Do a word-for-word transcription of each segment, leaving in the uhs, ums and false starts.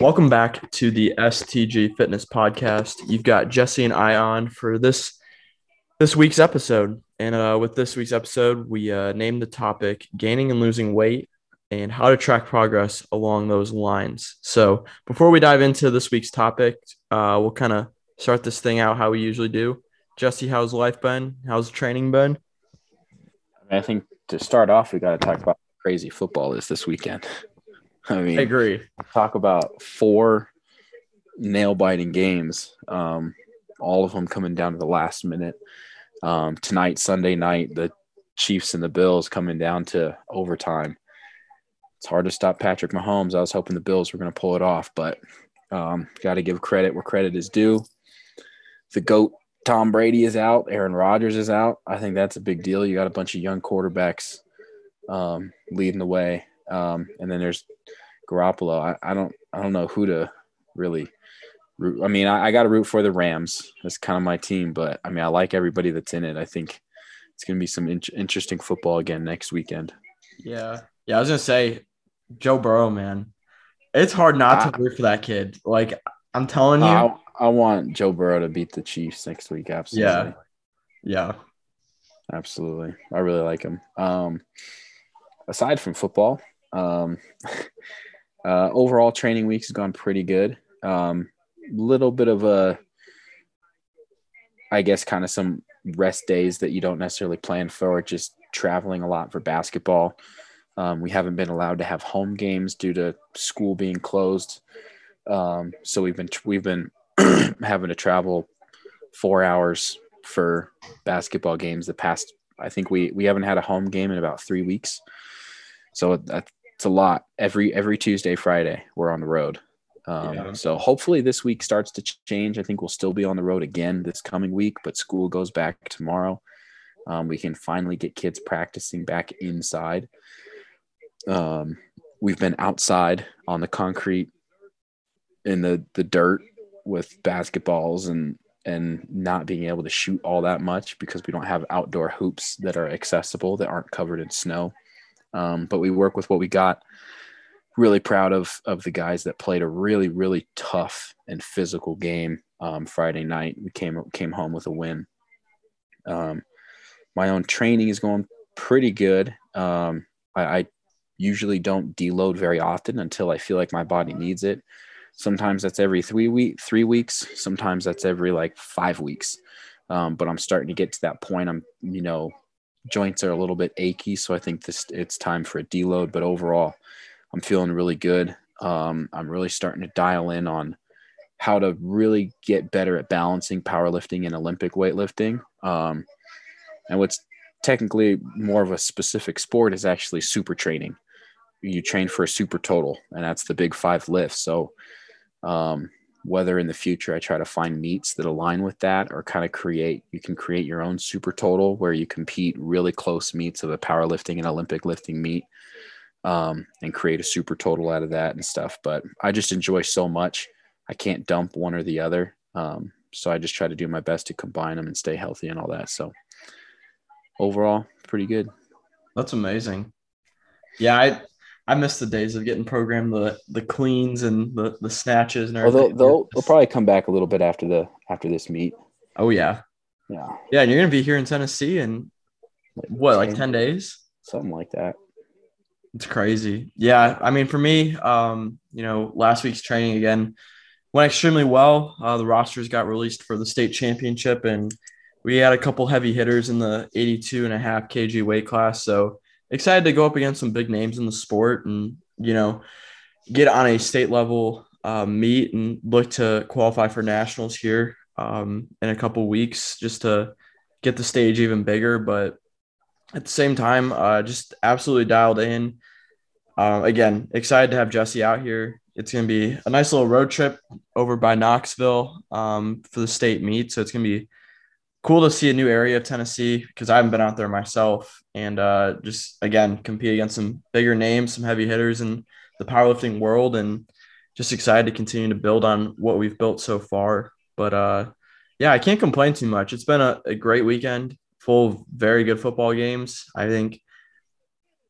Welcome back to the S T G Fitness Podcast. You've got Jesse and I on for this this week's episode. And uh, with this week's episode, we uh, named the topic gaining and losing weight and how to track progress along those lines. So before we dive into this week's topic, uh, we'll kind of start this thing out how we usually do. Jesse, how's life been? How's training been? I think to start off, we got to talk about how crazy football is this weekend. I mean, I agree. Talk about four nail-biting games, um, all of them coming down to the last minute. Um, tonight, Sunday night, the Chiefs and the Bills coming down to overtime. It's hard to stop Patrick Mahomes. I was hoping the Bills were going to pull it off, but um, got to give credit where credit is due. The GOAT, Tom Brady, is out. Aaron Rodgers is out. I think that's a big deal. You got a bunch of young quarterbacks um, leading the way. Um, and then there's Garoppolo. I, I don't I don't know who to really root. I mean, I, I got to root for the Rams. That's kind of my team. But, I mean, I like everybody that's in it. I think it's going to be some in- interesting football again next weekend. Yeah. Yeah, I was going to say, Joe Burrow, man. It's hard not I, to root for that kid. Like, I'm telling you. I, I want Joe Burrow to beat the Chiefs next week. Absolutely. Yeah. Yeah. Absolutely. I really like him. Um, aside from football, Um, uh, overall training week has gone pretty good. Um, little bit of a, I guess, kind of some rest days that you don't necessarily plan for, just traveling a lot for basketball. Um, we haven't been allowed to have home games due to school being closed. Um, so we've been, we've been having to travel four hours for basketball games the past, I think we, we haven't had a home game in about three weeks. So that's, it's a lot. Every every Tuesday, Friday, we're on the road. Um, yeah. So hopefully this week starts to change. I think we'll still be on the road again this coming week, but school goes back tomorrow. Um, we can finally get kids practicing back inside. Um, we've been outside on the concrete in the, the dirt with basketballs and, and not being able to shoot all that much because we don't have outdoor hoops that are accessible, that aren't covered in snow. Um, but we work with what we got. Really proud of of the guys that played a really, really tough and physical game um, Friday night. We came came home with a win. Um, my own training is going pretty good. Um, I, I usually don't deload very often until I feel like my body needs it. Sometimes that's every three week, three weeks. Sometimes that's every like five weeks. Um, but I'm starting to get to that point. I'm, you know, joints are a little bit achy, so I think this it's time for a deload. But overall, I'm feeling really good. Um, I'm really starting to dial in on how to really get better at balancing powerlifting and Olympic weightlifting. Um, and what's technically more of a specific sport is actually super training. You train for a super total, and that's the big five lift. So um, whether in the future I try to find meets that align with that or kind of create, you can create your own super total where you compete really close meets of a powerlifting and Olympic lifting meet um, and create a super total out of that and stuff. But I just enjoy so much. I can't dump one or the other. Um, so I just try to do my best to combine them and stay healthy and all that. So overall, pretty good. That's amazing. Yeah. I, I miss the days of getting programmed the the cleans and the, the snatches and everything. Although they'll, they'll probably come back a little bit after the after this meet. Oh yeah, yeah, yeah. And you're gonna be here in Tennessee in what, like ten days, something like that. It's crazy. Yeah, I mean, for me, um, you know, last week's training again went extremely well. Uh, the rosters got released for the state championship, and we had a couple heavy hitters in the eighty-two and a half kilogram weight class. So excited to go up against some big names in the sport and, you know, get on a state level uh, meet and look to qualify for nationals here um, in a couple weeks just to get the stage even bigger. But at the same time, uh, just absolutely dialed in. Uh, again, excited to have Jesse out here. It's going to be a nice little road trip over by Knoxville um, for the state meet. So it's going to be cool to see a new area of Tennessee because I haven't been out there myself, and uh, just, again, compete against some bigger names, some heavy hitters in the powerlifting world, and just excited to continue to build on what we've built so far. But, uh, yeah, I can't complain too much. It's been a, a great weekend full of very good football games. I think,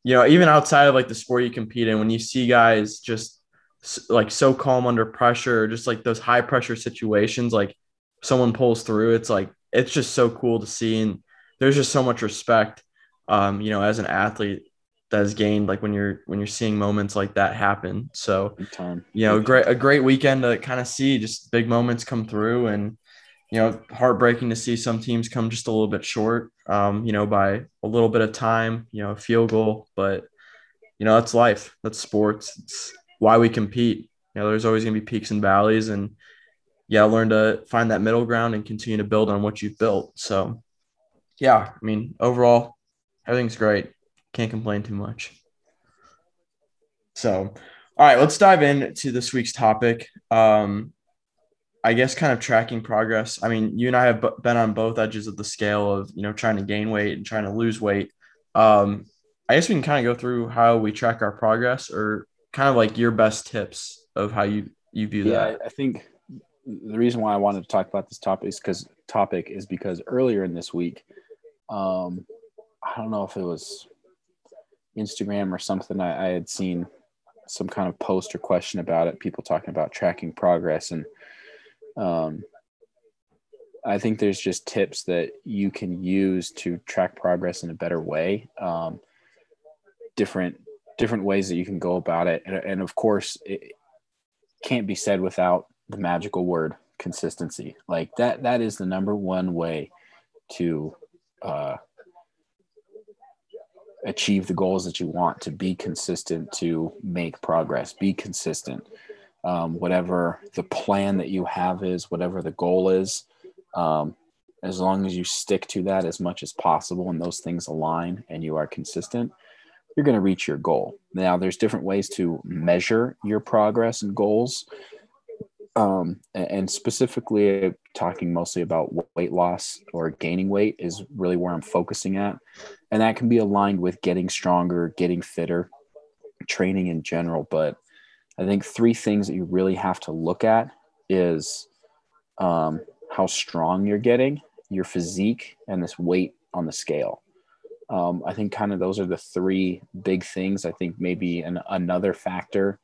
you know, even outside of, like, the sport you compete in, when you see guys just like so calm under pressure, just like those high pressure situations, like someone pulls through. It's like, it's just so cool to see. And there's just so much respect, um, you know, as an athlete that is gained, like when you're, when you're seeing moments like that happen. So, you know, great, a great weekend to kind of see just big moments come through, and, you know, heartbreaking to see some teams come just a little bit short, um, you know, by a little bit of time, you know, a field goal, but you know, that's life, that's sports. It's why we compete. You know, there's always going to be peaks and valleys, and yeah, learn to find that middle ground and continue to build on what you've built. So yeah, I mean, overall, everything's great. Can't complain too much. So, all right, let's dive into this week's topic. Um, I guess kind of tracking progress. I mean, you and I have b- been on both edges of the scale of, you know, trying to gain weight and trying to lose weight. Um, I guess we can kind of go through how we track our progress, or kind of like your best tips of how you, you view yeah, that. I think the reason why I wanted to talk about this topic is because topic is because earlier in this week, um, I don't know if it was Instagram or something, I, I had seen some kind of post or question about it, people talking about tracking progress. And um, I think there's just tips that you can use to track progress in a better way, um, different different ways that you can go about it. And, and of course, it can't be said without the magical word consistency. Like that, that is the number one way to uh, achieve the goals that you want, to be consistent, to make progress, be consistent. Um, whatever the plan that you have is, whatever the goal is, um, as long as you stick to that as much as possible and those things align and you are consistent, you're going to reach your goal. Now, there's different ways to measure your progress and goals. Um, and specifically talking mostly about weight loss or gaining weight is really where I'm focusing at. And that can be aligned with getting stronger, getting fitter, training in general. But I think three things that you really have to look at is um, how strong you're getting, your physique, and this weight on the scale. Um, I think kind of those are the three big things. I think maybe an, another factor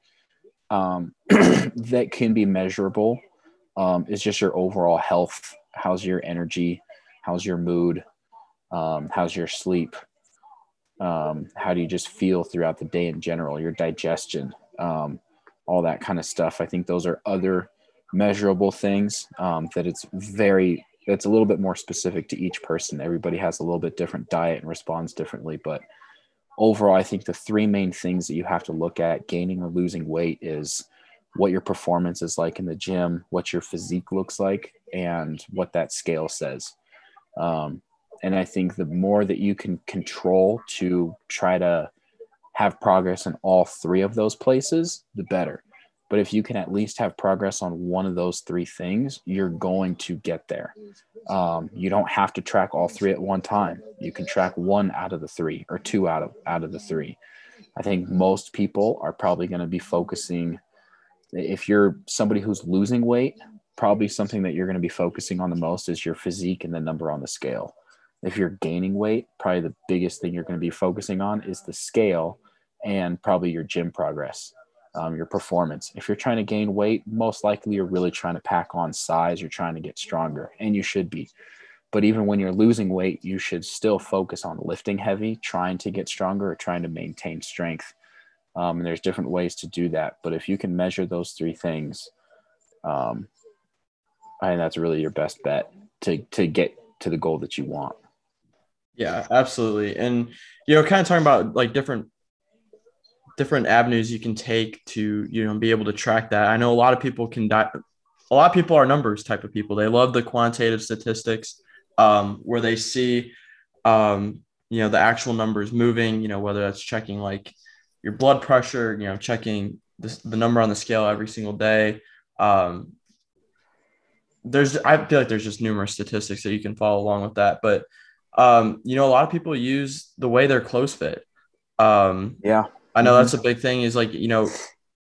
um, that can be measurable, um, is just your overall health. How's your energy? How's your mood? Um, how's your sleep? Um, how do you just feel throughout the day in general, your digestion, um, all that kind of stuff. I think those are other measurable things, um, that it's very, it's a little bit more specific to each person. Everybody has a little bit different diet and responds differently, but overall, I think the three main things that you have to look at gaining or losing weight is what your performance is like in the gym, what your physique looks like, and what that scale says. Um, and I think the more that you can control to try to have progress in all three of those places, the better. But if you can at least have progress on one of those three things, you're going to get there. Um, you don't have to track all three at one time. You can track one out of the three or two out of out of the three. I think most people are probably going to be focusing, if you're somebody who's losing weight, probably something that you're going to be focusing on the most is your physique and the number on the scale. If you're gaining weight, probably the biggest thing you're going to be focusing on is the scale and probably your gym progress. Um, your performance. If you're trying to gain weight, most likely you're really trying to pack on size. You're trying to get stronger, and you should be. But even when you're losing weight, you should still focus on lifting heavy, trying to get stronger, or trying to maintain strength. Um, and there's different ways to do that. But if you can measure those three things, um, I think that's really your best bet to to get to the goal that you want. Yeah, absolutely. And, you know, kind of talking about like different different avenues you can take to, you know, be able to track that. I know a lot of people can di- a lot of people are numbers type of people. They love the quantitative statistics, um, where they see, um, you know, the actual numbers moving, you know, whether that's checking like your blood pressure, you know, checking this, the number on the scale every single day. Um, there's, I feel like there's just numerous statistics that you can follow along with that. But, um, you know, a lot of people use the way they're close fit. Um, yeah. I know that's a big thing is like, you know,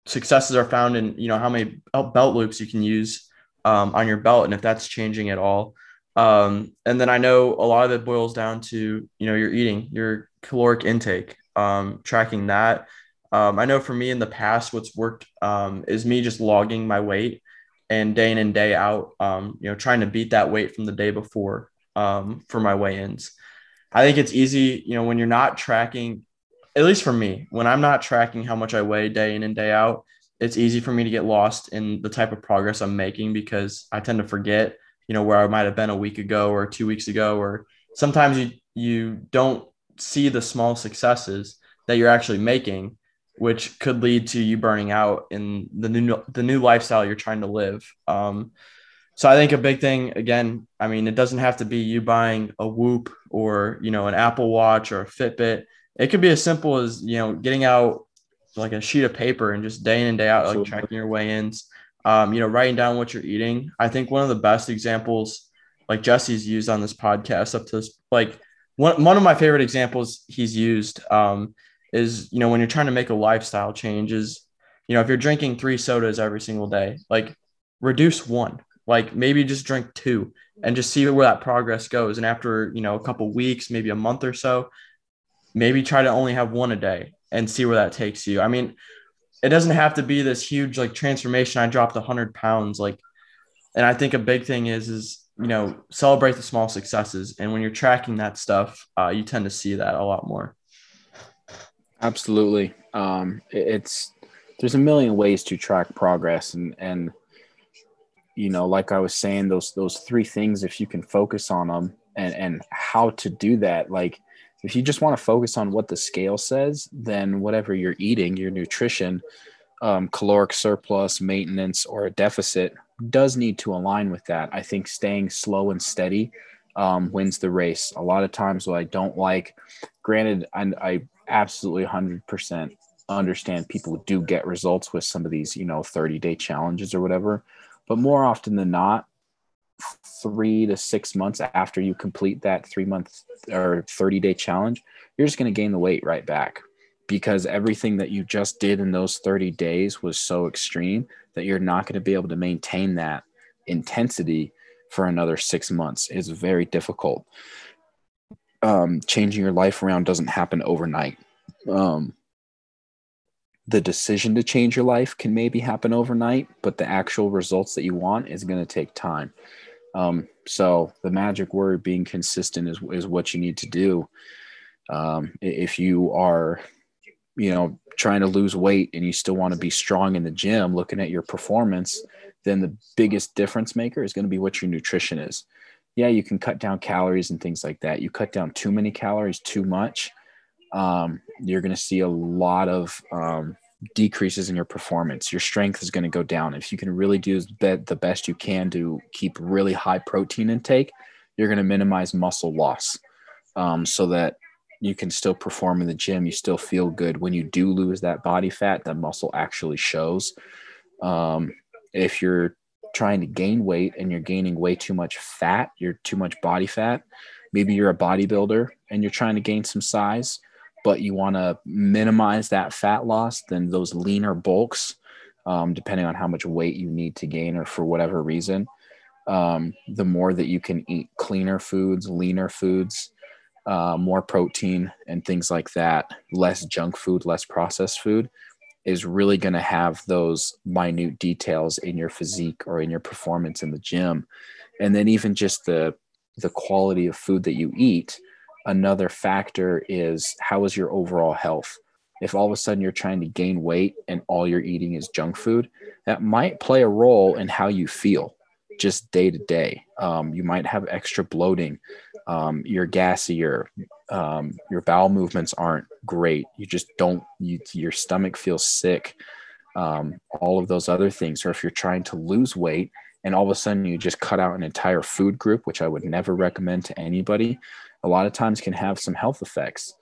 successes are found in, you know, how many belt loops you can use um, on your belt and if that's changing at all. Um, and then I know a lot of it boils down to, you know, your eating, your caloric intake, um, tracking that, Um, I know for me in the past, what's worked um, is me just logging my weight and day in and day out, um, you know, trying to beat that weight from the day before um, for my weigh-ins. I think it's easy, you know, when you're not tracking, at least for me, when I'm not tracking how much I weigh day in and day out, it's easy for me to get lost in the type of progress I'm making because I tend to forget, you know, where I might've been a week ago or two weeks ago, or sometimes you, you don't see the small successes that you're actually making, which could lead to you burning out in the new, the new lifestyle you're trying to live. Um, So I think a big thing, again, I mean, it doesn't have to be you buying a Whoop or, you know, an Apple Watch or a Fitbit. It could be as simple as, you know, getting out like a sheet of paper and just day in and day out, like tracking your weigh-ins, um, you know, writing down what you're eating. I think one of the best examples, like Jesse's used on this podcast up to this, like one, one of my favorite examples he's used um, is, you know, when you're trying to make a lifestyle change is, you know, if you're drinking three sodas every single day, like reduce one. Like maybe just drink two and just see where that progress goes. And after, you know, a couple of weeks, maybe a month or so, maybe try to only have one a day and see where that takes you. I mean, it doesn't have to be this huge, like transformation. I dropped a hundred pounds. Like, and I think a big thing is, is, you know, celebrate the small successes. And when you're tracking that stuff, uh, you tend to see that a lot more. Absolutely. Um, it's, there's a million ways to track progress and, and, you know, like I was saying, those those three things, if you can focus on them and, and how to do that, like if you just want to focus on what the scale says, then whatever you're eating, your nutrition, um, caloric surplus, maintenance, or a deficit does need to align with that. I think staying slow and steady um, wins the race. A lot of times what I don't like, granted, I, I absolutely one hundred percent understand people do get results with some of these, you know, thirty-day challenges or whatever. But more often than not, three to six months after you complete that three-month or thirty-day challenge, you're just going to gain the weight right back because everything that you just did in those thirty days was so extreme that you're not going to be able to maintain that intensity for another six months. It's very difficult. Um, changing your life around doesn't happen overnight. Um, The decision to change your life can maybe happen overnight, but the actual results that you want is going to take time. Um, so the magic word being consistent is, is what you need to do. Um, if you are, you know, trying to lose weight and you still want to be strong in the gym, looking at your performance, then the biggest difference maker is going to be what your nutrition is. Yeah, you can cut down calories and things like that. You cut down too many calories, too much. Um, you're going to see a lot of um, decreases in your performance. Your strength is going to go down. If you can really do the best you can to keep really high protein intake, you're going to minimize muscle loss um, so that you can still perform in the gym. You still feel good. When you do lose that body fat, the muscle actually shows. Um, if you're trying to gain weight and you're gaining way too much fat, you're too much body fat, maybe you're a bodybuilder and you're trying to gain some size, but you want to minimize that fat loss, then those leaner bulks, um, depending on how much weight you need to gain or for whatever reason, um, the more that you can eat cleaner foods, leaner foods, uh, more protein and things like that, less junk food, less processed food is really going to have those minute details in your physique or in your performance in the gym. And then even just the, the quality of food that you eat. Another factor is how is your overall health? If all of a sudden you're trying to gain weight and all you're eating is junk food, that might play a role in how you feel just day to day. Um, you might have extra bloating. Um, you're gassier. Um, your bowel movements aren't great. You just don't, you, your stomach feels sick. Um, all of those other things. Or if you're trying to lose weight and all of a sudden you just cut out an entire food group, which I would never recommend to anybody, a lot of times can have some health effects.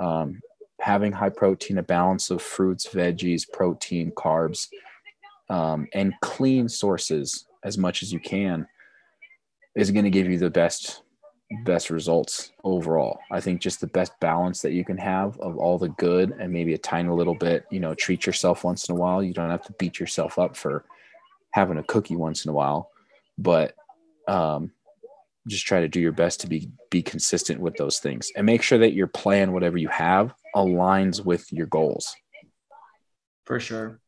Um, having high protein, a balance of fruits, veggies, protein, carbs, um, and clean sources as much as you can is going to give you the best, best results overall. I think just the best balance that you can have of all the good and maybe a tiny little bit, you know, treat yourself once in a while. You don't have to beat yourself up for having a cookie once in a while, but, um, just try to do your best to be, be consistent with those things and make sure that your plan, whatever you have, aligns with your goals. For sure.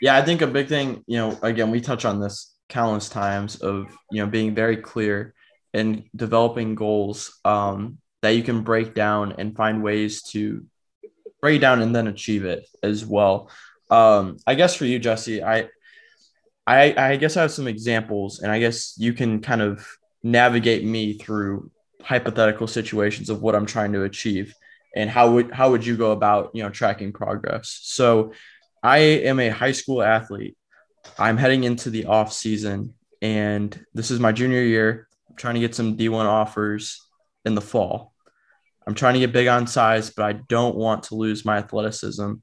Yeah, I think a big thing, you know, again, we touch on this countless times of, you know, being very clear and developing goals um, that you can break down and find ways to break down and then achieve it as well. Um, I guess for you, Jesse, I, I, I guess I have some examples, and I guess you can kind of navigate me through hypothetical situations of what I'm trying to achieve and how would, how would you go about, you know, tracking progress. So I am a high school athlete. I'm heading into the off season, and this is my junior year. I'm trying to get some D one offers in the fall. I'm trying to get big on size, but I don't want to lose my athleticism.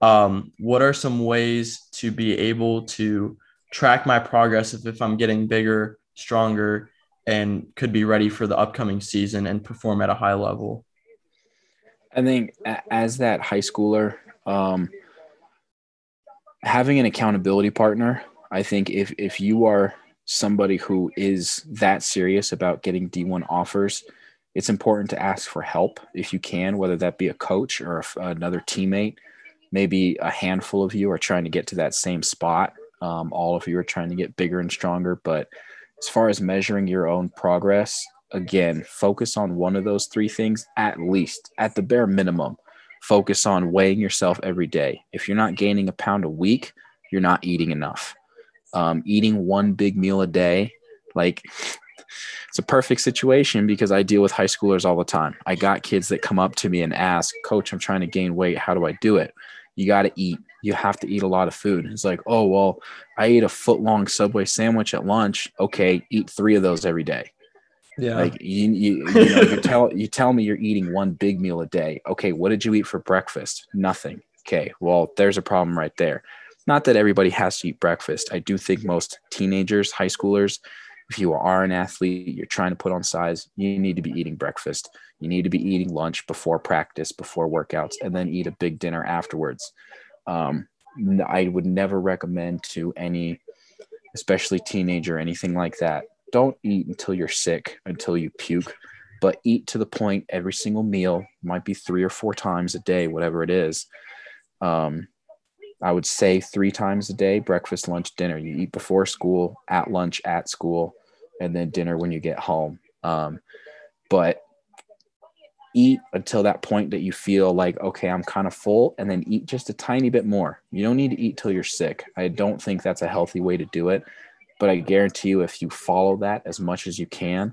Um, what are some ways to be able to track my progress if, if I'm getting bigger, stronger, and could be ready for the upcoming season and perform at a high level? I think as that high schooler, um, having an accountability partner, I think if, if you are somebody who is that serious about getting D one offers, it's important to ask for help if you can, whether that be a coach or a, another teammate. Maybe a handful of you are trying to get to that same spot. Um, all of you are trying to get bigger and stronger. But as far as measuring your own progress, again, focus on one of those three things at least. At the bare minimum, focus on weighing yourself every day. If you're not gaining a pound a week, you're not eating enough. Um, eating one big meal a day, like it's a perfect situation because I deal with high schoolers all the time. I got kids that come up to me and ask, Coach, I'm trying to gain weight. How do I do it? You got to eat. You have to eat a lot of food. It's like, oh, well, I ate a foot long Subway sandwich at lunch. Okay. Eat three of those every day. Yeah. Like you, you, you, know, you tell, you tell me you're eating one big meal a day. Okay. What did you eat for breakfast? Nothing. Okay. Well, there's a problem right there. Not that everybody has to eat breakfast. I do think most teenagers, high schoolers, if you are an athlete, you're trying to put on size, you need to be eating breakfast. You need to be eating lunch before practice, before workouts, and then eat a big dinner afterwards. Um, I would never recommend to any, especially teenager, anything like that. Don't eat until you're sick, until you puke, but eat to the point every single meal, might be three or four times a day, whatever it is. Um, I would say three times a day, breakfast, lunch, dinner. You eat before school, at lunch, at school, and then dinner when you get home. Um, but eat until that point that you feel like, okay, I'm kind of full, and then eat just a tiny bit more. You don't need to eat till you're sick. I don't think that's a healthy way to do it, but I guarantee you if you follow that as much as you can,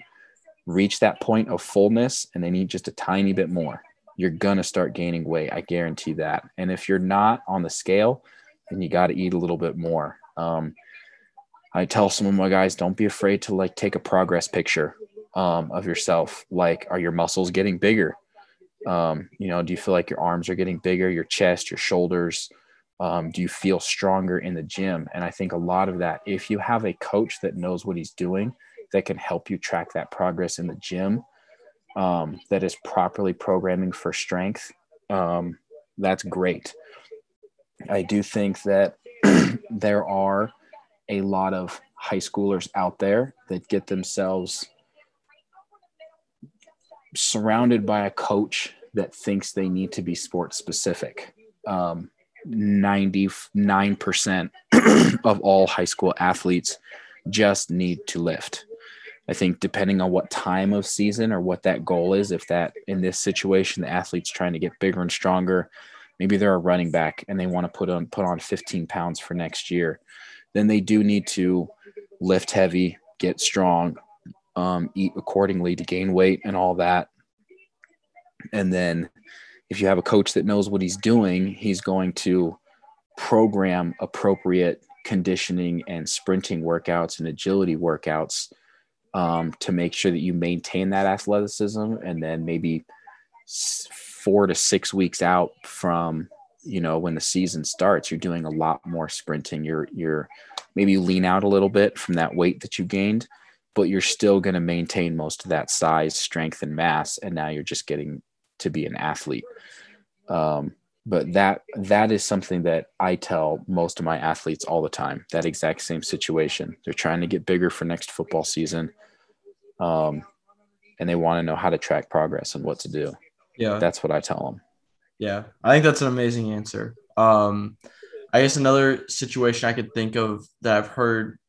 reach that point of fullness and then eat just a tiny bit more, you're going to start gaining weight. I guarantee that. And if you're not on the scale, then you got to eat a little bit more. Um, I tell some of my guys, don't be afraid to like take a progress picture um, of yourself. Like, are your muscles getting bigger? Um, you know, do you feel like your arms are getting bigger, your chest, your shoulders? Um, do you feel stronger in the gym? And I think a lot of that, if you have a coach that knows what he's doing, that can help you track that progress in the gym, um, that is properly programming for strength. Um, that's great. I do think that there are a lot of high schoolers out there that get themselves surrounded by a coach that thinks they need to be sports specific. Um, ninety-nine percent of all high school athletes just need to lift. I think depending on what time of season or what that goal is, if that in this situation, the athlete's trying to get bigger and stronger, maybe they're a running back and they want to put on, put on fifteen pounds for next year, then they do need to lift heavy, get strong, um, eat accordingly to gain weight and all that. And then if you have a coach that knows what he's doing, he's going to program appropriate conditioning and sprinting workouts and agility workouts Um, to make sure that you maintain that athleticism. And then maybe four to six weeks out from, you know, when the season starts, you're doing a lot more sprinting. You're, you're maybe you lean out a little bit from that weight that you gained, but you're still going to maintain most of that size, strength, and mass. And now you're just getting to be an athlete. Um, but that, that is something that I tell most of my athletes all the time, that exact same situation. They're trying to get bigger for next football season. Um, and they want to know how to track progress and what to do. Yeah. That's what I tell them. Yeah. I think that's an amazing answer. Um, I guess another situation I could think of that I've heard,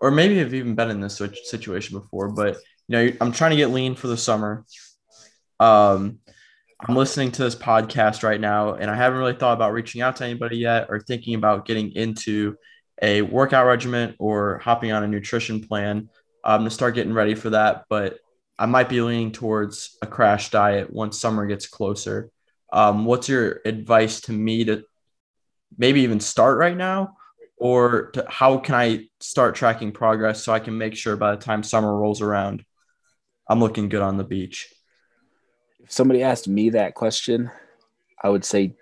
or maybe I've even been in this situation before, but you know, I'm trying to get lean for the summer. Um, I'm listening to this podcast right now, and I haven't really thought about reaching out to anybody yet or thinking about getting into a workout regimen or hopping on a nutrition plan um, to start getting ready for that. But I might be leaning towards a crash diet once summer gets closer. Um, what's your advice to me to maybe even start right now, or to, how can I start tracking progress so I can make sure by the time summer rolls around, I'm looking good on the beach? If somebody asked me that question, I would say,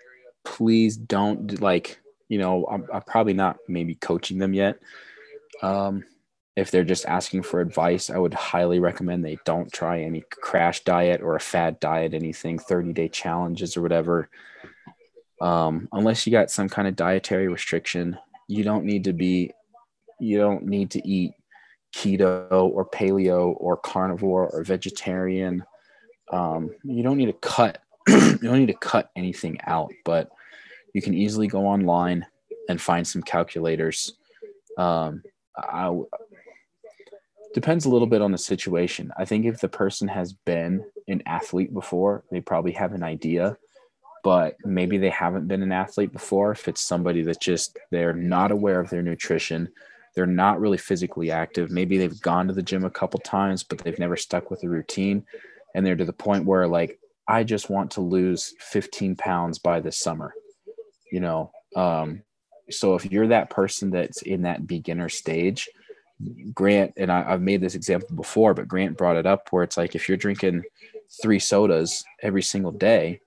please don't, like, you know, I'm, I'm probably not maybe coaching them yet. Um, if they're just asking for advice, I would highly recommend they don't try any crash diet or a fad diet, anything, thirty day challenges or whatever. Um, unless you got some kind of dietary restriction, you don't need to be, you don't need to eat keto or paleo or carnivore or vegetarian. Um, you don't need to cut, you don't need to cut anything out, but you can easily go online and find some calculators. Um, I, depends a little bit on the situation. I think if the person has been an athlete before, they probably have an idea, but maybe they haven't been an athlete before. If it's somebody that just, they're not aware of their nutrition, they're not really physically active. Maybe they've gone to the gym a couple times, but they've never stuck with a routine. And they're to the point where, like, I just want to lose fifteen pounds by this summer, you know? Um, so if you're that person that's in that beginner stage, Grant, and I, I've made this example before, but Grant brought it up where it's like, if you're drinking three sodas every single day,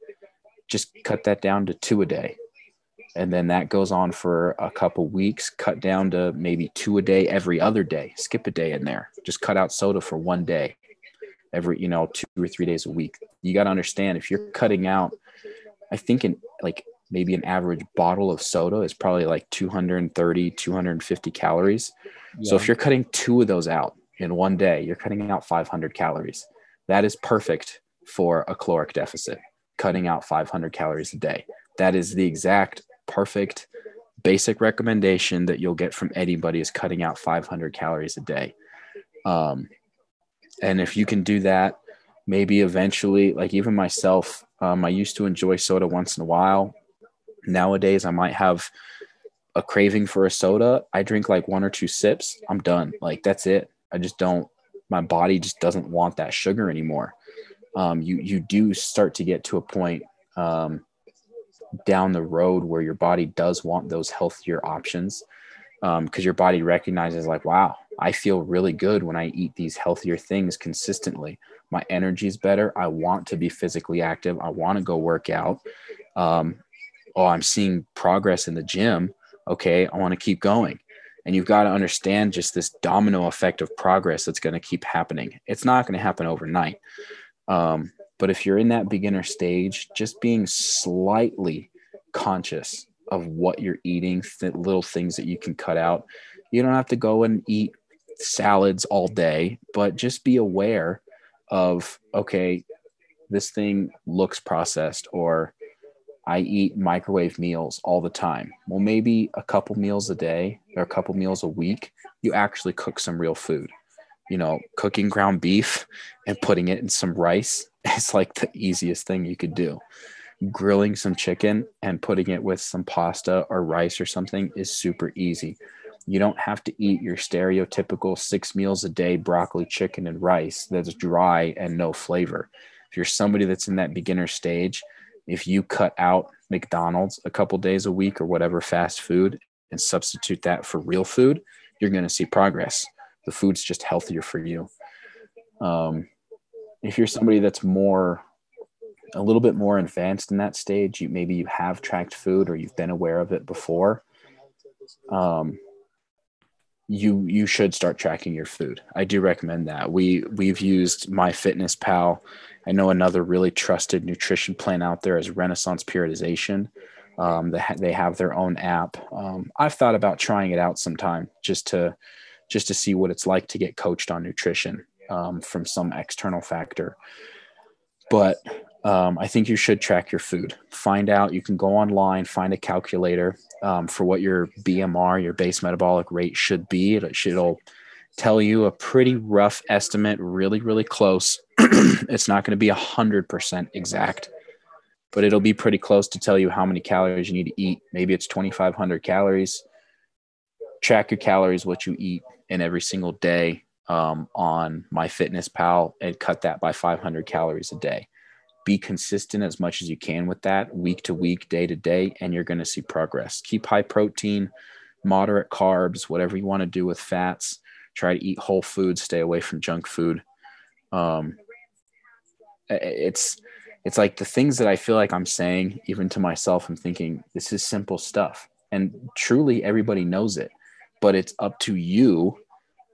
just cut that down to two a day. And then that goes on for a couple weeks, cut down to maybe two a day every other day, skip a day in there, just cut out soda for one day every, you know, two or three days a week. You got to understand, if you're cutting out, I think in like maybe an average bottle of soda is probably like two hundred thirty, two hundred fifty calories. Yeah. So if you're cutting two of those out in one day, you're cutting out five hundred calories. That is perfect for a caloric deficit, cutting out five hundred calories a day. That is the exact perfect basic recommendation that you'll get from anybody, is cutting out five hundred calories a day. Um, And if you can do that, maybe eventually, like even myself, um, I used to enjoy soda once in a while. Nowadays, I might have a craving for a soda. I drink like one or two sips. I'm done. Like, that's it. I just don't, my body just doesn't want that sugar anymore. Um, you, you do start to get to a point um, down the road where your body does want those healthier options, because um, your body recognizes, like, wow, I feel really good when I eat these healthier things consistently. My energy is better. I want to be physically active. I want to go work out. Um, oh, I'm seeing progress in the gym. Okay, I want to keep going. And you've got to understand just this domino effect of progress that's going to keep happening. It's not going to happen overnight. Um, but if you're in that beginner stage, just being slightly conscious of what you're eating, th- little things that you can cut out. You don't have to go and eat salads all day, but just be aware of, okay, this thing looks processed, or I eat microwave meals all the time. Well, maybe a couple meals a day or a couple meals a week, you actually cook some real food. You know, cooking ground beef and putting it in some rice is like the easiest thing you could do. Grilling some chicken and putting it with some pasta or rice or something is super easy. You don't have to eat your stereotypical six meals a day, broccoli, chicken, and rice that's dry and no flavor. If you're somebody that's in that beginner stage, if you cut out McDonald's a couple days a week or whatever fast food and substitute that for real food, you're going to see progress. The food's just healthier for you. Um, if you're somebody that's more, a little bit more advanced in that stage, you, maybe you have tracked food or you've been aware of it before, um, you you should start tracking your food. I do recommend that. We, we've used MyFitnessPal. I know another really trusted nutrition plan out there is Renaissance Periodization. Um, they, ha- they have their own app. Um, I've thought about trying it out sometime just to, just to see what it's like to get coached on nutrition um, from some external factor. But um, I think you should track your food. Find out, you can go online, find a calculator um, for what your B M R, your base metabolic rate should be. It, it'll tell you a pretty rough estimate, really, really close. It's not going to be one hundred percent exact, but it'll be pretty close to tell you how many calories you need to eat. Maybe it's twenty-five hundred calories. Track your calories, what you eat, and every single day um, on MyFitnessPal, and cut that by five hundred calories a day. Be consistent as much as you can with that, week to week, day to day, and you're going to see progress. Keep high protein, moderate carbs, whatever you want to do with fats. Try to eat whole foods, stay away from junk food. Um, it's it's like the things that I feel like I'm saying, even to myself, I'm thinking, this is simple stuff. And truly everybody knows it, but it's up to you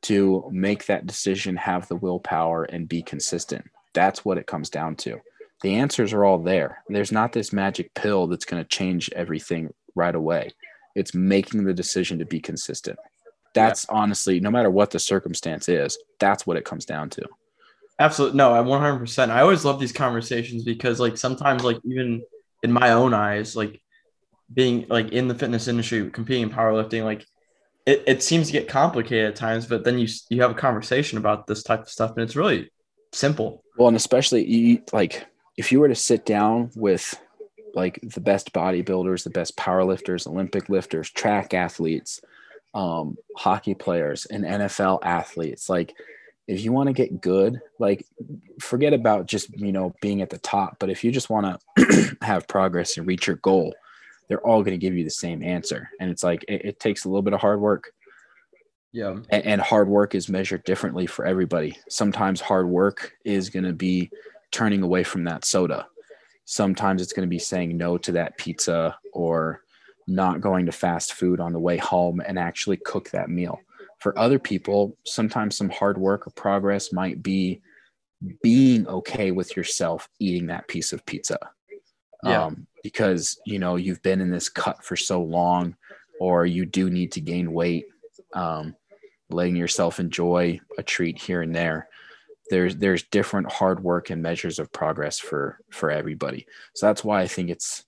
to make that decision, have the willpower, and be consistent. That's what it comes down to. The answers are all there. There's not this magic pill that's going to change everything right away. It's making the decision to be consistent. That's yeah. honestly, no matter what the circumstance is, that's what it comes down to. Absolutely. No, I one hundred percent. I always love these conversations because like sometimes like even in my own eyes, like being like in the fitness industry, competing in powerlifting, like it, it seems to get complicated at times, but then you, you have a conversation about this type of stuff and it's really simple. Well, and especially you, like if you were to sit down with like the best bodybuilders, the best powerlifters, Olympic lifters, track athletes, um, hockey players, and N F L athletes, like if you want to get good, like forget about just, you know, being at the top, but if you just want to have progress and reach your goal, they're all going to give you the same answer. And it's like, it, it takes a little bit of hard work. Yeah. And, and hard work is measured differently for everybody. Sometimes hard work is going to be turning away from that soda. Sometimes it's going to be saying no to that pizza, or not going to fast food on the way home and actually cook that meal. For other people, sometimes some hard work or progress might be being okay with yourself eating that piece of pizza. Yeah. Um, because, you know, you've been in this cut for so long, or you do need to gain weight, um, letting yourself enjoy a treat here and there. There's, there's different hard work and measures of progress for, for everybody. So that's why I think it's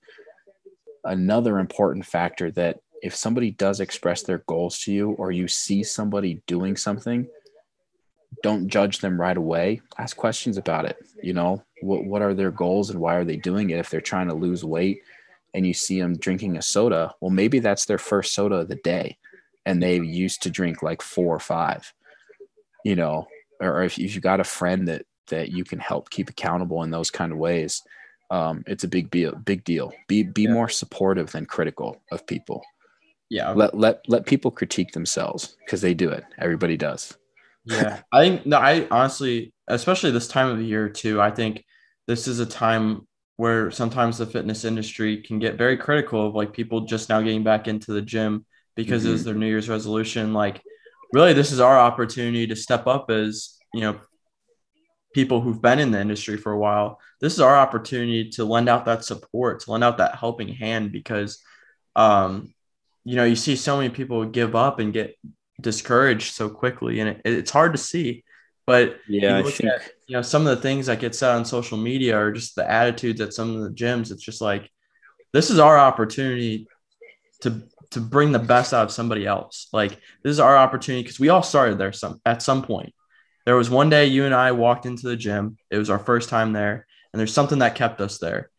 another important factor that if somebody does express their goals to you, or you see somebody doing something, don't judge them right away. Ask questions about it. You know, what, what are their goals and why are they doing it? If they're trying to lose weight and you see them drinking a soda, well, maybe that's their first soda of the day and they used to drink like four or five, you know, or if you've got a friend that, that you can help keep accountable in those kind of ways, um, it's a big, be- big deal. Be, be yeah. more supportive than critical of people. Yeah. Let, let, let people critique themselves, because they do it. Everybody does. Yeah. I think, no, I honestly, especially this time of the year too, I think this is a time where sometimes the fitness industry can get very critical of like people just now getting back into the gym because mm-hmm. it was their New Year's resolution. Like really, this is our opportunity to step up as, you know, people who've been in the industry for a while. This is our opportunity to lend out that support, to lend out that helping hand, because, um, you know, you see so many people give up and get discouraged so quickly, and it, it's hard to see. But yeah, you, I think, at, you know, some of the things that get said on social media or just the attitudes at some of the gyms, it's just like, this is our opportunity to to bring the best out of somebody else. Like this is our opportunity, because we all started there some at some point. There was one day you and I walked into the gym. It was our first time there, and there's something that kept us there.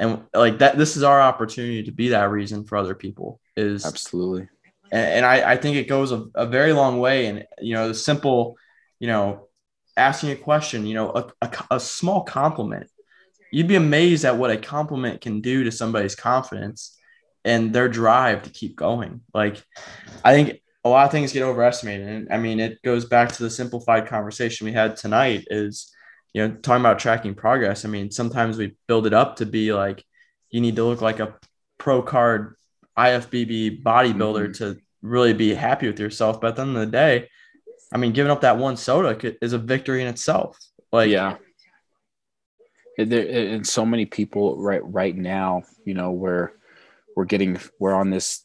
And like that, this is our opportunity to be that reason for other people. Is absolutely. And, and I, I think it goes a, a very long way. And, you know, the simple, you know, asking a question, you know, a, a, a small compliment, you'd be amazed at what a compliment can do to somebody's confidence and their drive to keep going. Like, I think a lot of things get overestimated. And I mean, it goes back to the simplified conversation we had tonight is, you know, talking about tracking progress. I mean, sometimes we build it up to be like, you need to look like a pro card I F B B bodybuilder mm-hmm. to really be happy with yourself. But at the end of the day, I mean, giving up that one soda could, is a victory in itself. Like, yeah. There, and so many people right, right now, you know, we're, we're getting, we're on this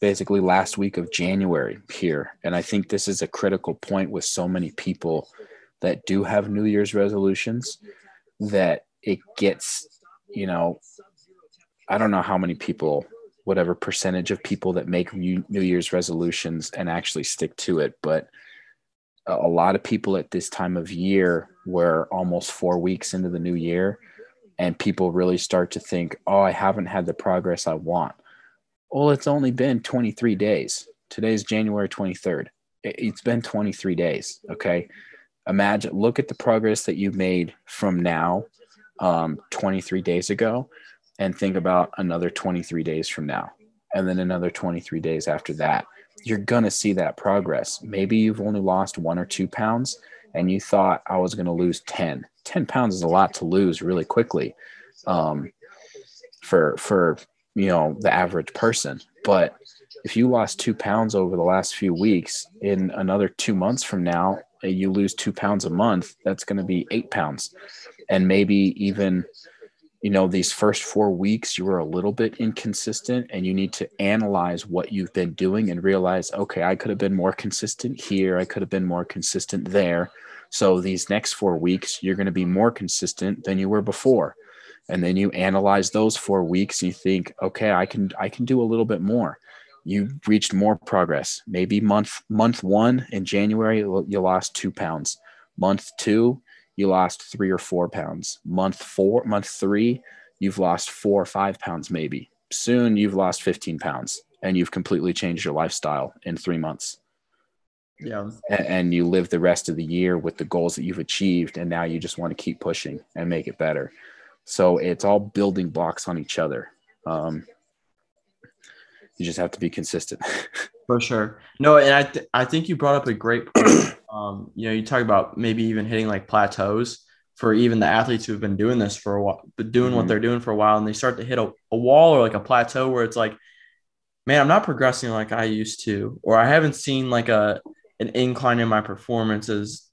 basically last week of January here. And I think this is a critical point with so many people that do have New Year's resolutions, that it gets, you know, I don't know how many people, whatever percentage of people that make New Year's resolutions and actually stick to it. But a lot of people at this time of year, we're almost four weeks into the new year, and people really start to think, oh, I haven't had the progress I want. Well, it's only been twenty-three days. Today's January twenty-third. It's been twenty-three days. Okay. Imagine, look at the progress that you made from now, um, twenty-three days ago, and think about another twenty-three days from now, and then another twenty-three days after that. You're going to see that progress. Maybe you've only lost one or two pounds and you thought, I was going to lose ten. ten pounds is a lot to lose really quickly, um, for, for, you know, the average person. But if you lost two pounds over the last few weeks, in another two months from now, you lose two pounds a month, that's going to be eight pounds. And maybe even, you know, these first four weeks, you were a little bit inconsistent, and you need to analyze what you've been doing and realize, okay, I could have been more consistent here. I could have been more consistent there. So these next four weeks, you're going to be more consistent than you were before. And then you analyze those four weeks and you think, okay, I can, I can do a little bit more. You reached more progress. Maybe month, month one in January, you lost two pounds. Month two, you lost three or four pounds. Month four, month three, you've lost four or five pounds. Maybe soon you've lost fifteen pounds, and you've completely changed your lifestyle in three months. Yeah. And you live the rest of the year with the goals that you've achieved. And now you just want to keep pushing and make it better. So it's all building blocks on each other. Um, you just have to be consistent. For sure. No, and I th- I think you brought up a great point. Um, you know, you talk about maybe even hitting like plateaus for even the athletes who've been doing this for a while, doing mm-hmm. what they're doing for a while, and they start to hit a, a wall or like a plateau where it's like, man, I'm not progressing like I used to, or I haven't seen like a an incline in my performances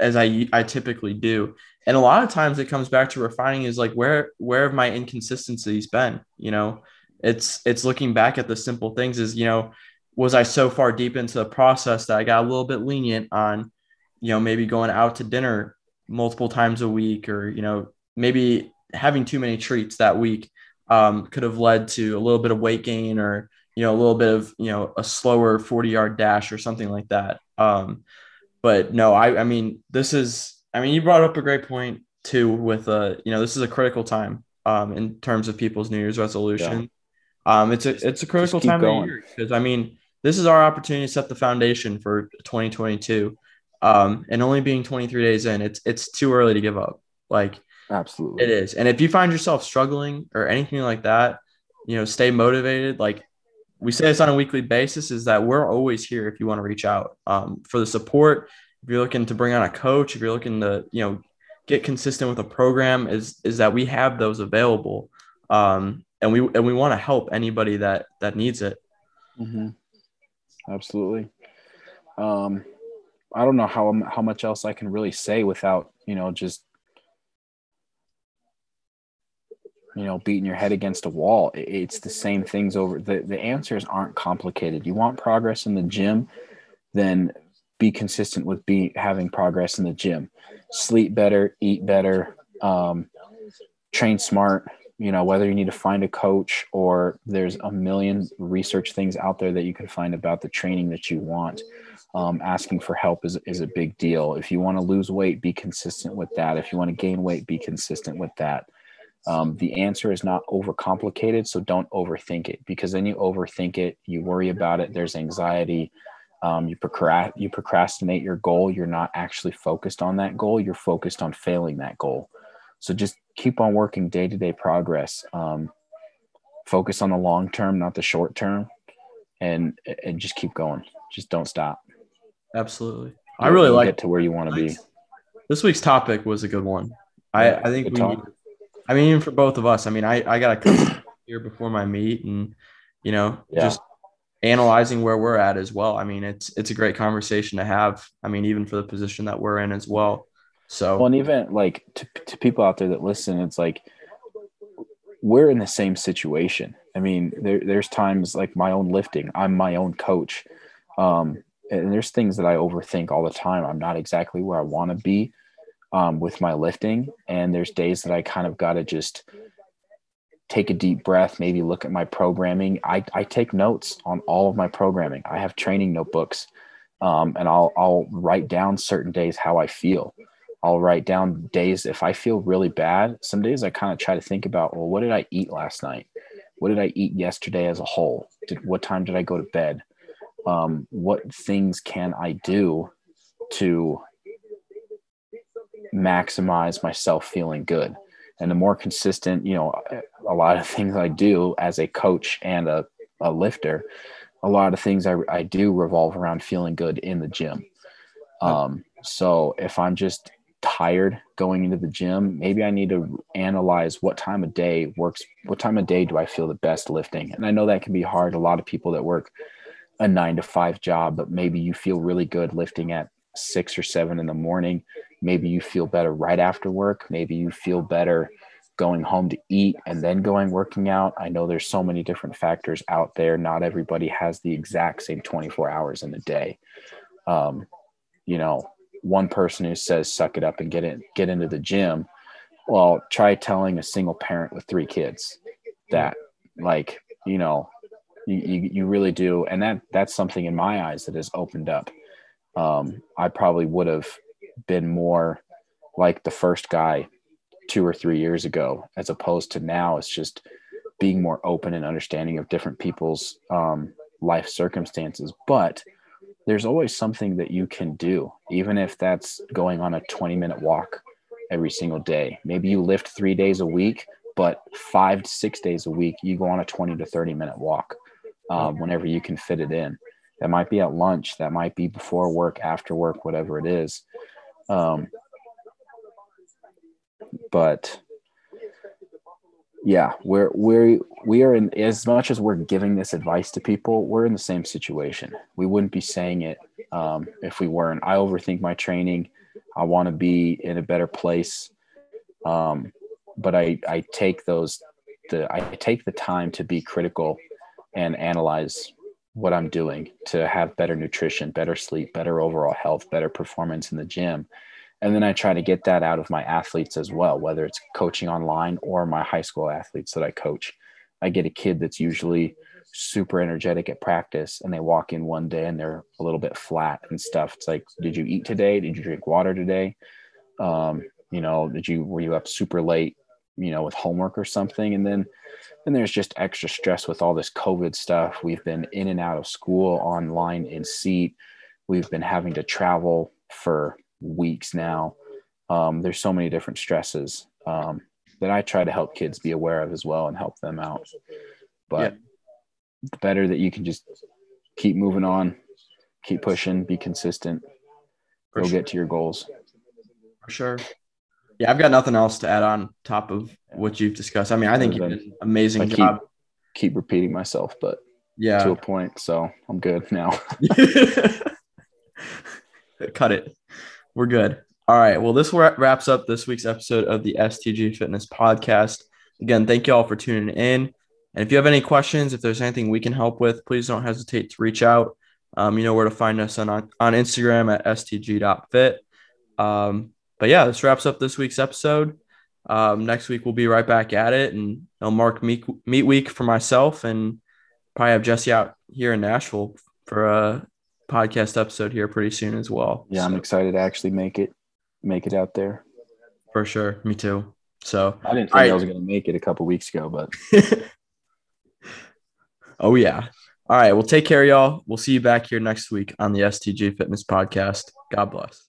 as I I typically do. And a lot of times it comes back to refining is like, where where have my inconsistencies been? You know, it's it's looking back at the simple things is, you know, was I so far deep into the process that I got a little bit lenient on, you know, maybe going out to dinner multiple times a week, or, you know, maybe having too many treats that week um, could have led to a little bit of weight gain, or, you know, a little bit of, you know, a slower forty yard dash or something like that. Um, but no, I, I mean, this is, I mean, you brought up a great point too with, uh, you know, this is a critical time um, in terms of people's New Year's resolution. Yeah. Um, it's a, it's a critical time going. Of year, because I mean, this is our opportunity to set the foundation for twenty twenty-two, um, and only being twenty-three days in, it's it's too early to give up. Like, absolutely, it is. And if you find yourself struggling or anything like that, you know, stay motivated. Like we say this on a weekly basis, is that we're always here if you want to reach out um, for the support. If you're looking to bring on a coach, if you're looking to, you know, get consistent with a program, is is that we have those available, um, and we and we want to help anybody that that needs it. Mm-hmm. Absolutely. Um, I don't know how, how much else I can really say without, you know, just, you know, beating your head against a wall. It's the same things over. The, the answers aren't complicated. You want progress in the gym, then be consistent with be having progress in the gym. Sleep better, eat better, um, train smart. You know, whether you need to find a coach, or there's a million research things out there that you can find about the training that you want. Um, asking for help is, is a big deal. If you want to lose weight, be consistent with that. If you want to gain weight, be consistent with that. Um, the answer is not overcomplicated, so don't overthink it, because then you overthink it, you worry about it, there's anxiety, um, you, procrast- you procrastinate your goal. You're not actually focused on that goal. You're focused on failing that goal. So just keep on working day-to-day progress. Um, focus on the long term, not the short term, and and just keep going. Just don't stop. Absolutely. You I really like it to where you want to be. This week's topic was a good one. I, I think we need, I mean, even for both of us. I mean, I, I got a couple here before my meet, and, you know, yeah. just analyzing where we're at as well. I mean, it's it's a great conversation to have. I mean, even for the position that we're in as well. So, well, and even like to, to people out there that listen, it's like we're in the same situation. I mean, there, there's times like my own lifting, I'm my own coach. Um, and there's things that I overthink all the time. I'm not exactly where I want to be. um, with my lifting. And there's days that I kind of got to just take a deep breath, maybe look at my programming. I, I take notes on all of my programming. I have training notebooks, um, and I'll, I'll write down certain days how I feel. I'll write down days if I feel really bad. Some days I kind of try to think about, well, what did I eat last night? What did I eat yesterday as a whole? Did, what time did I go to bed? Um, what things can I do to maximize myself feeling good? And the more consistent, you know, a lot of things I do as a coach and a, a lifter, a lot of things I, I do revolve around feeling good in the gym. Um, so if I'm just tired going into the gym, maybe I need to analyze what time of day works. What time of day do I feel the best lifting? And I know that can be hard. A lot of people that work a nine to five job, but maybe you feel really good lifting at six or seven in the morning. Maybe you feel better right after work. Maybe you feel better going home to eat and then going working out. I know there's so many different factors out there. Not everybody has the exact same twenty-four hours in a day. Um, you know, one person who says, suck it up and get in, get into the gym. Well, try telling a single parent with three kids that, like, you know, you, you, you really do. And that that's something in my eyes that has opened up. Um, I probably would have been more like the first guy two or three years ago, as opposed to now. It's just being more open and understanding of different people's um, life circumstances. But there's always something that you can do, even if that's going on a twenty minute walk every single day. Maybe you lift three days a week, but five to six days a week, you go on a twenty to thirty minute walk um, whenever you can fit it in. That might be at lunch. That might be before work, after work, whatever it is. Um, but yeah, we're, we're, we are in, as much as we're giving this advice to people, we're in the same situation. We wouldn't be saying it um, if we weren't. I overthink my training. I want to be in a better place. Um, but I, I take those, the, I take the time to be critical and analyze what I'm doing to have better nutrition, better sleep, better overall health, better performance in the gym. And then I try to get that out of my athletes as well, whether it's coaching online or my high school athletes that I coach. I get a kid that's usually super energetic at practice, and they walk in one day and they're a little bit flat and stuff. It's like, did you eat today? Did you drink water today? Um, you know, did you, were you up super late, you know, with homework or something? And then, and there's just extra stress with all this COVID stuff. We've been in and out of school, online, in seat. We've been having to travel for weeks now. Um, there's so many different stresses um, that I try to help kids be aware of as well and help them out. But yeah, the better that you can just keep moving on, keep pushing, be consistent, for go sure. Get to your goals. For sure. Yeah, I've got nothing else to add on top of what you've discussed. I mean, I think you did an amazing I keep, job. Keep repeating myself, but yeah, to a point. So I'm good now. Cut it. We're good. All right. Well, this wraps up this week's episode of the S T G Fitness Podcast. Again, thank you all for tuning in. And if you have any questions, if there's anything we can help with, please don't hesitate to reach out. Um, you know where to find us on, on, on Instagram at S T G dot fit. Um, But yeah, this wraps up this week's episode. Um, next week, we'll be right back at it, and it'll mark meet, meet week for myself, and probably have Jesse out here in Nashville for a podcast episode here pretty soon as well. Yeah, so I'm excited to actually make it, make it out there. For sure. Me too. So I didn't think I, I was going to make it a couple weeks ago, but. Oh, yeah. All right. Well, take care, y'all. We'll see you back here next week on the S T G Fitness Podcast. God bless.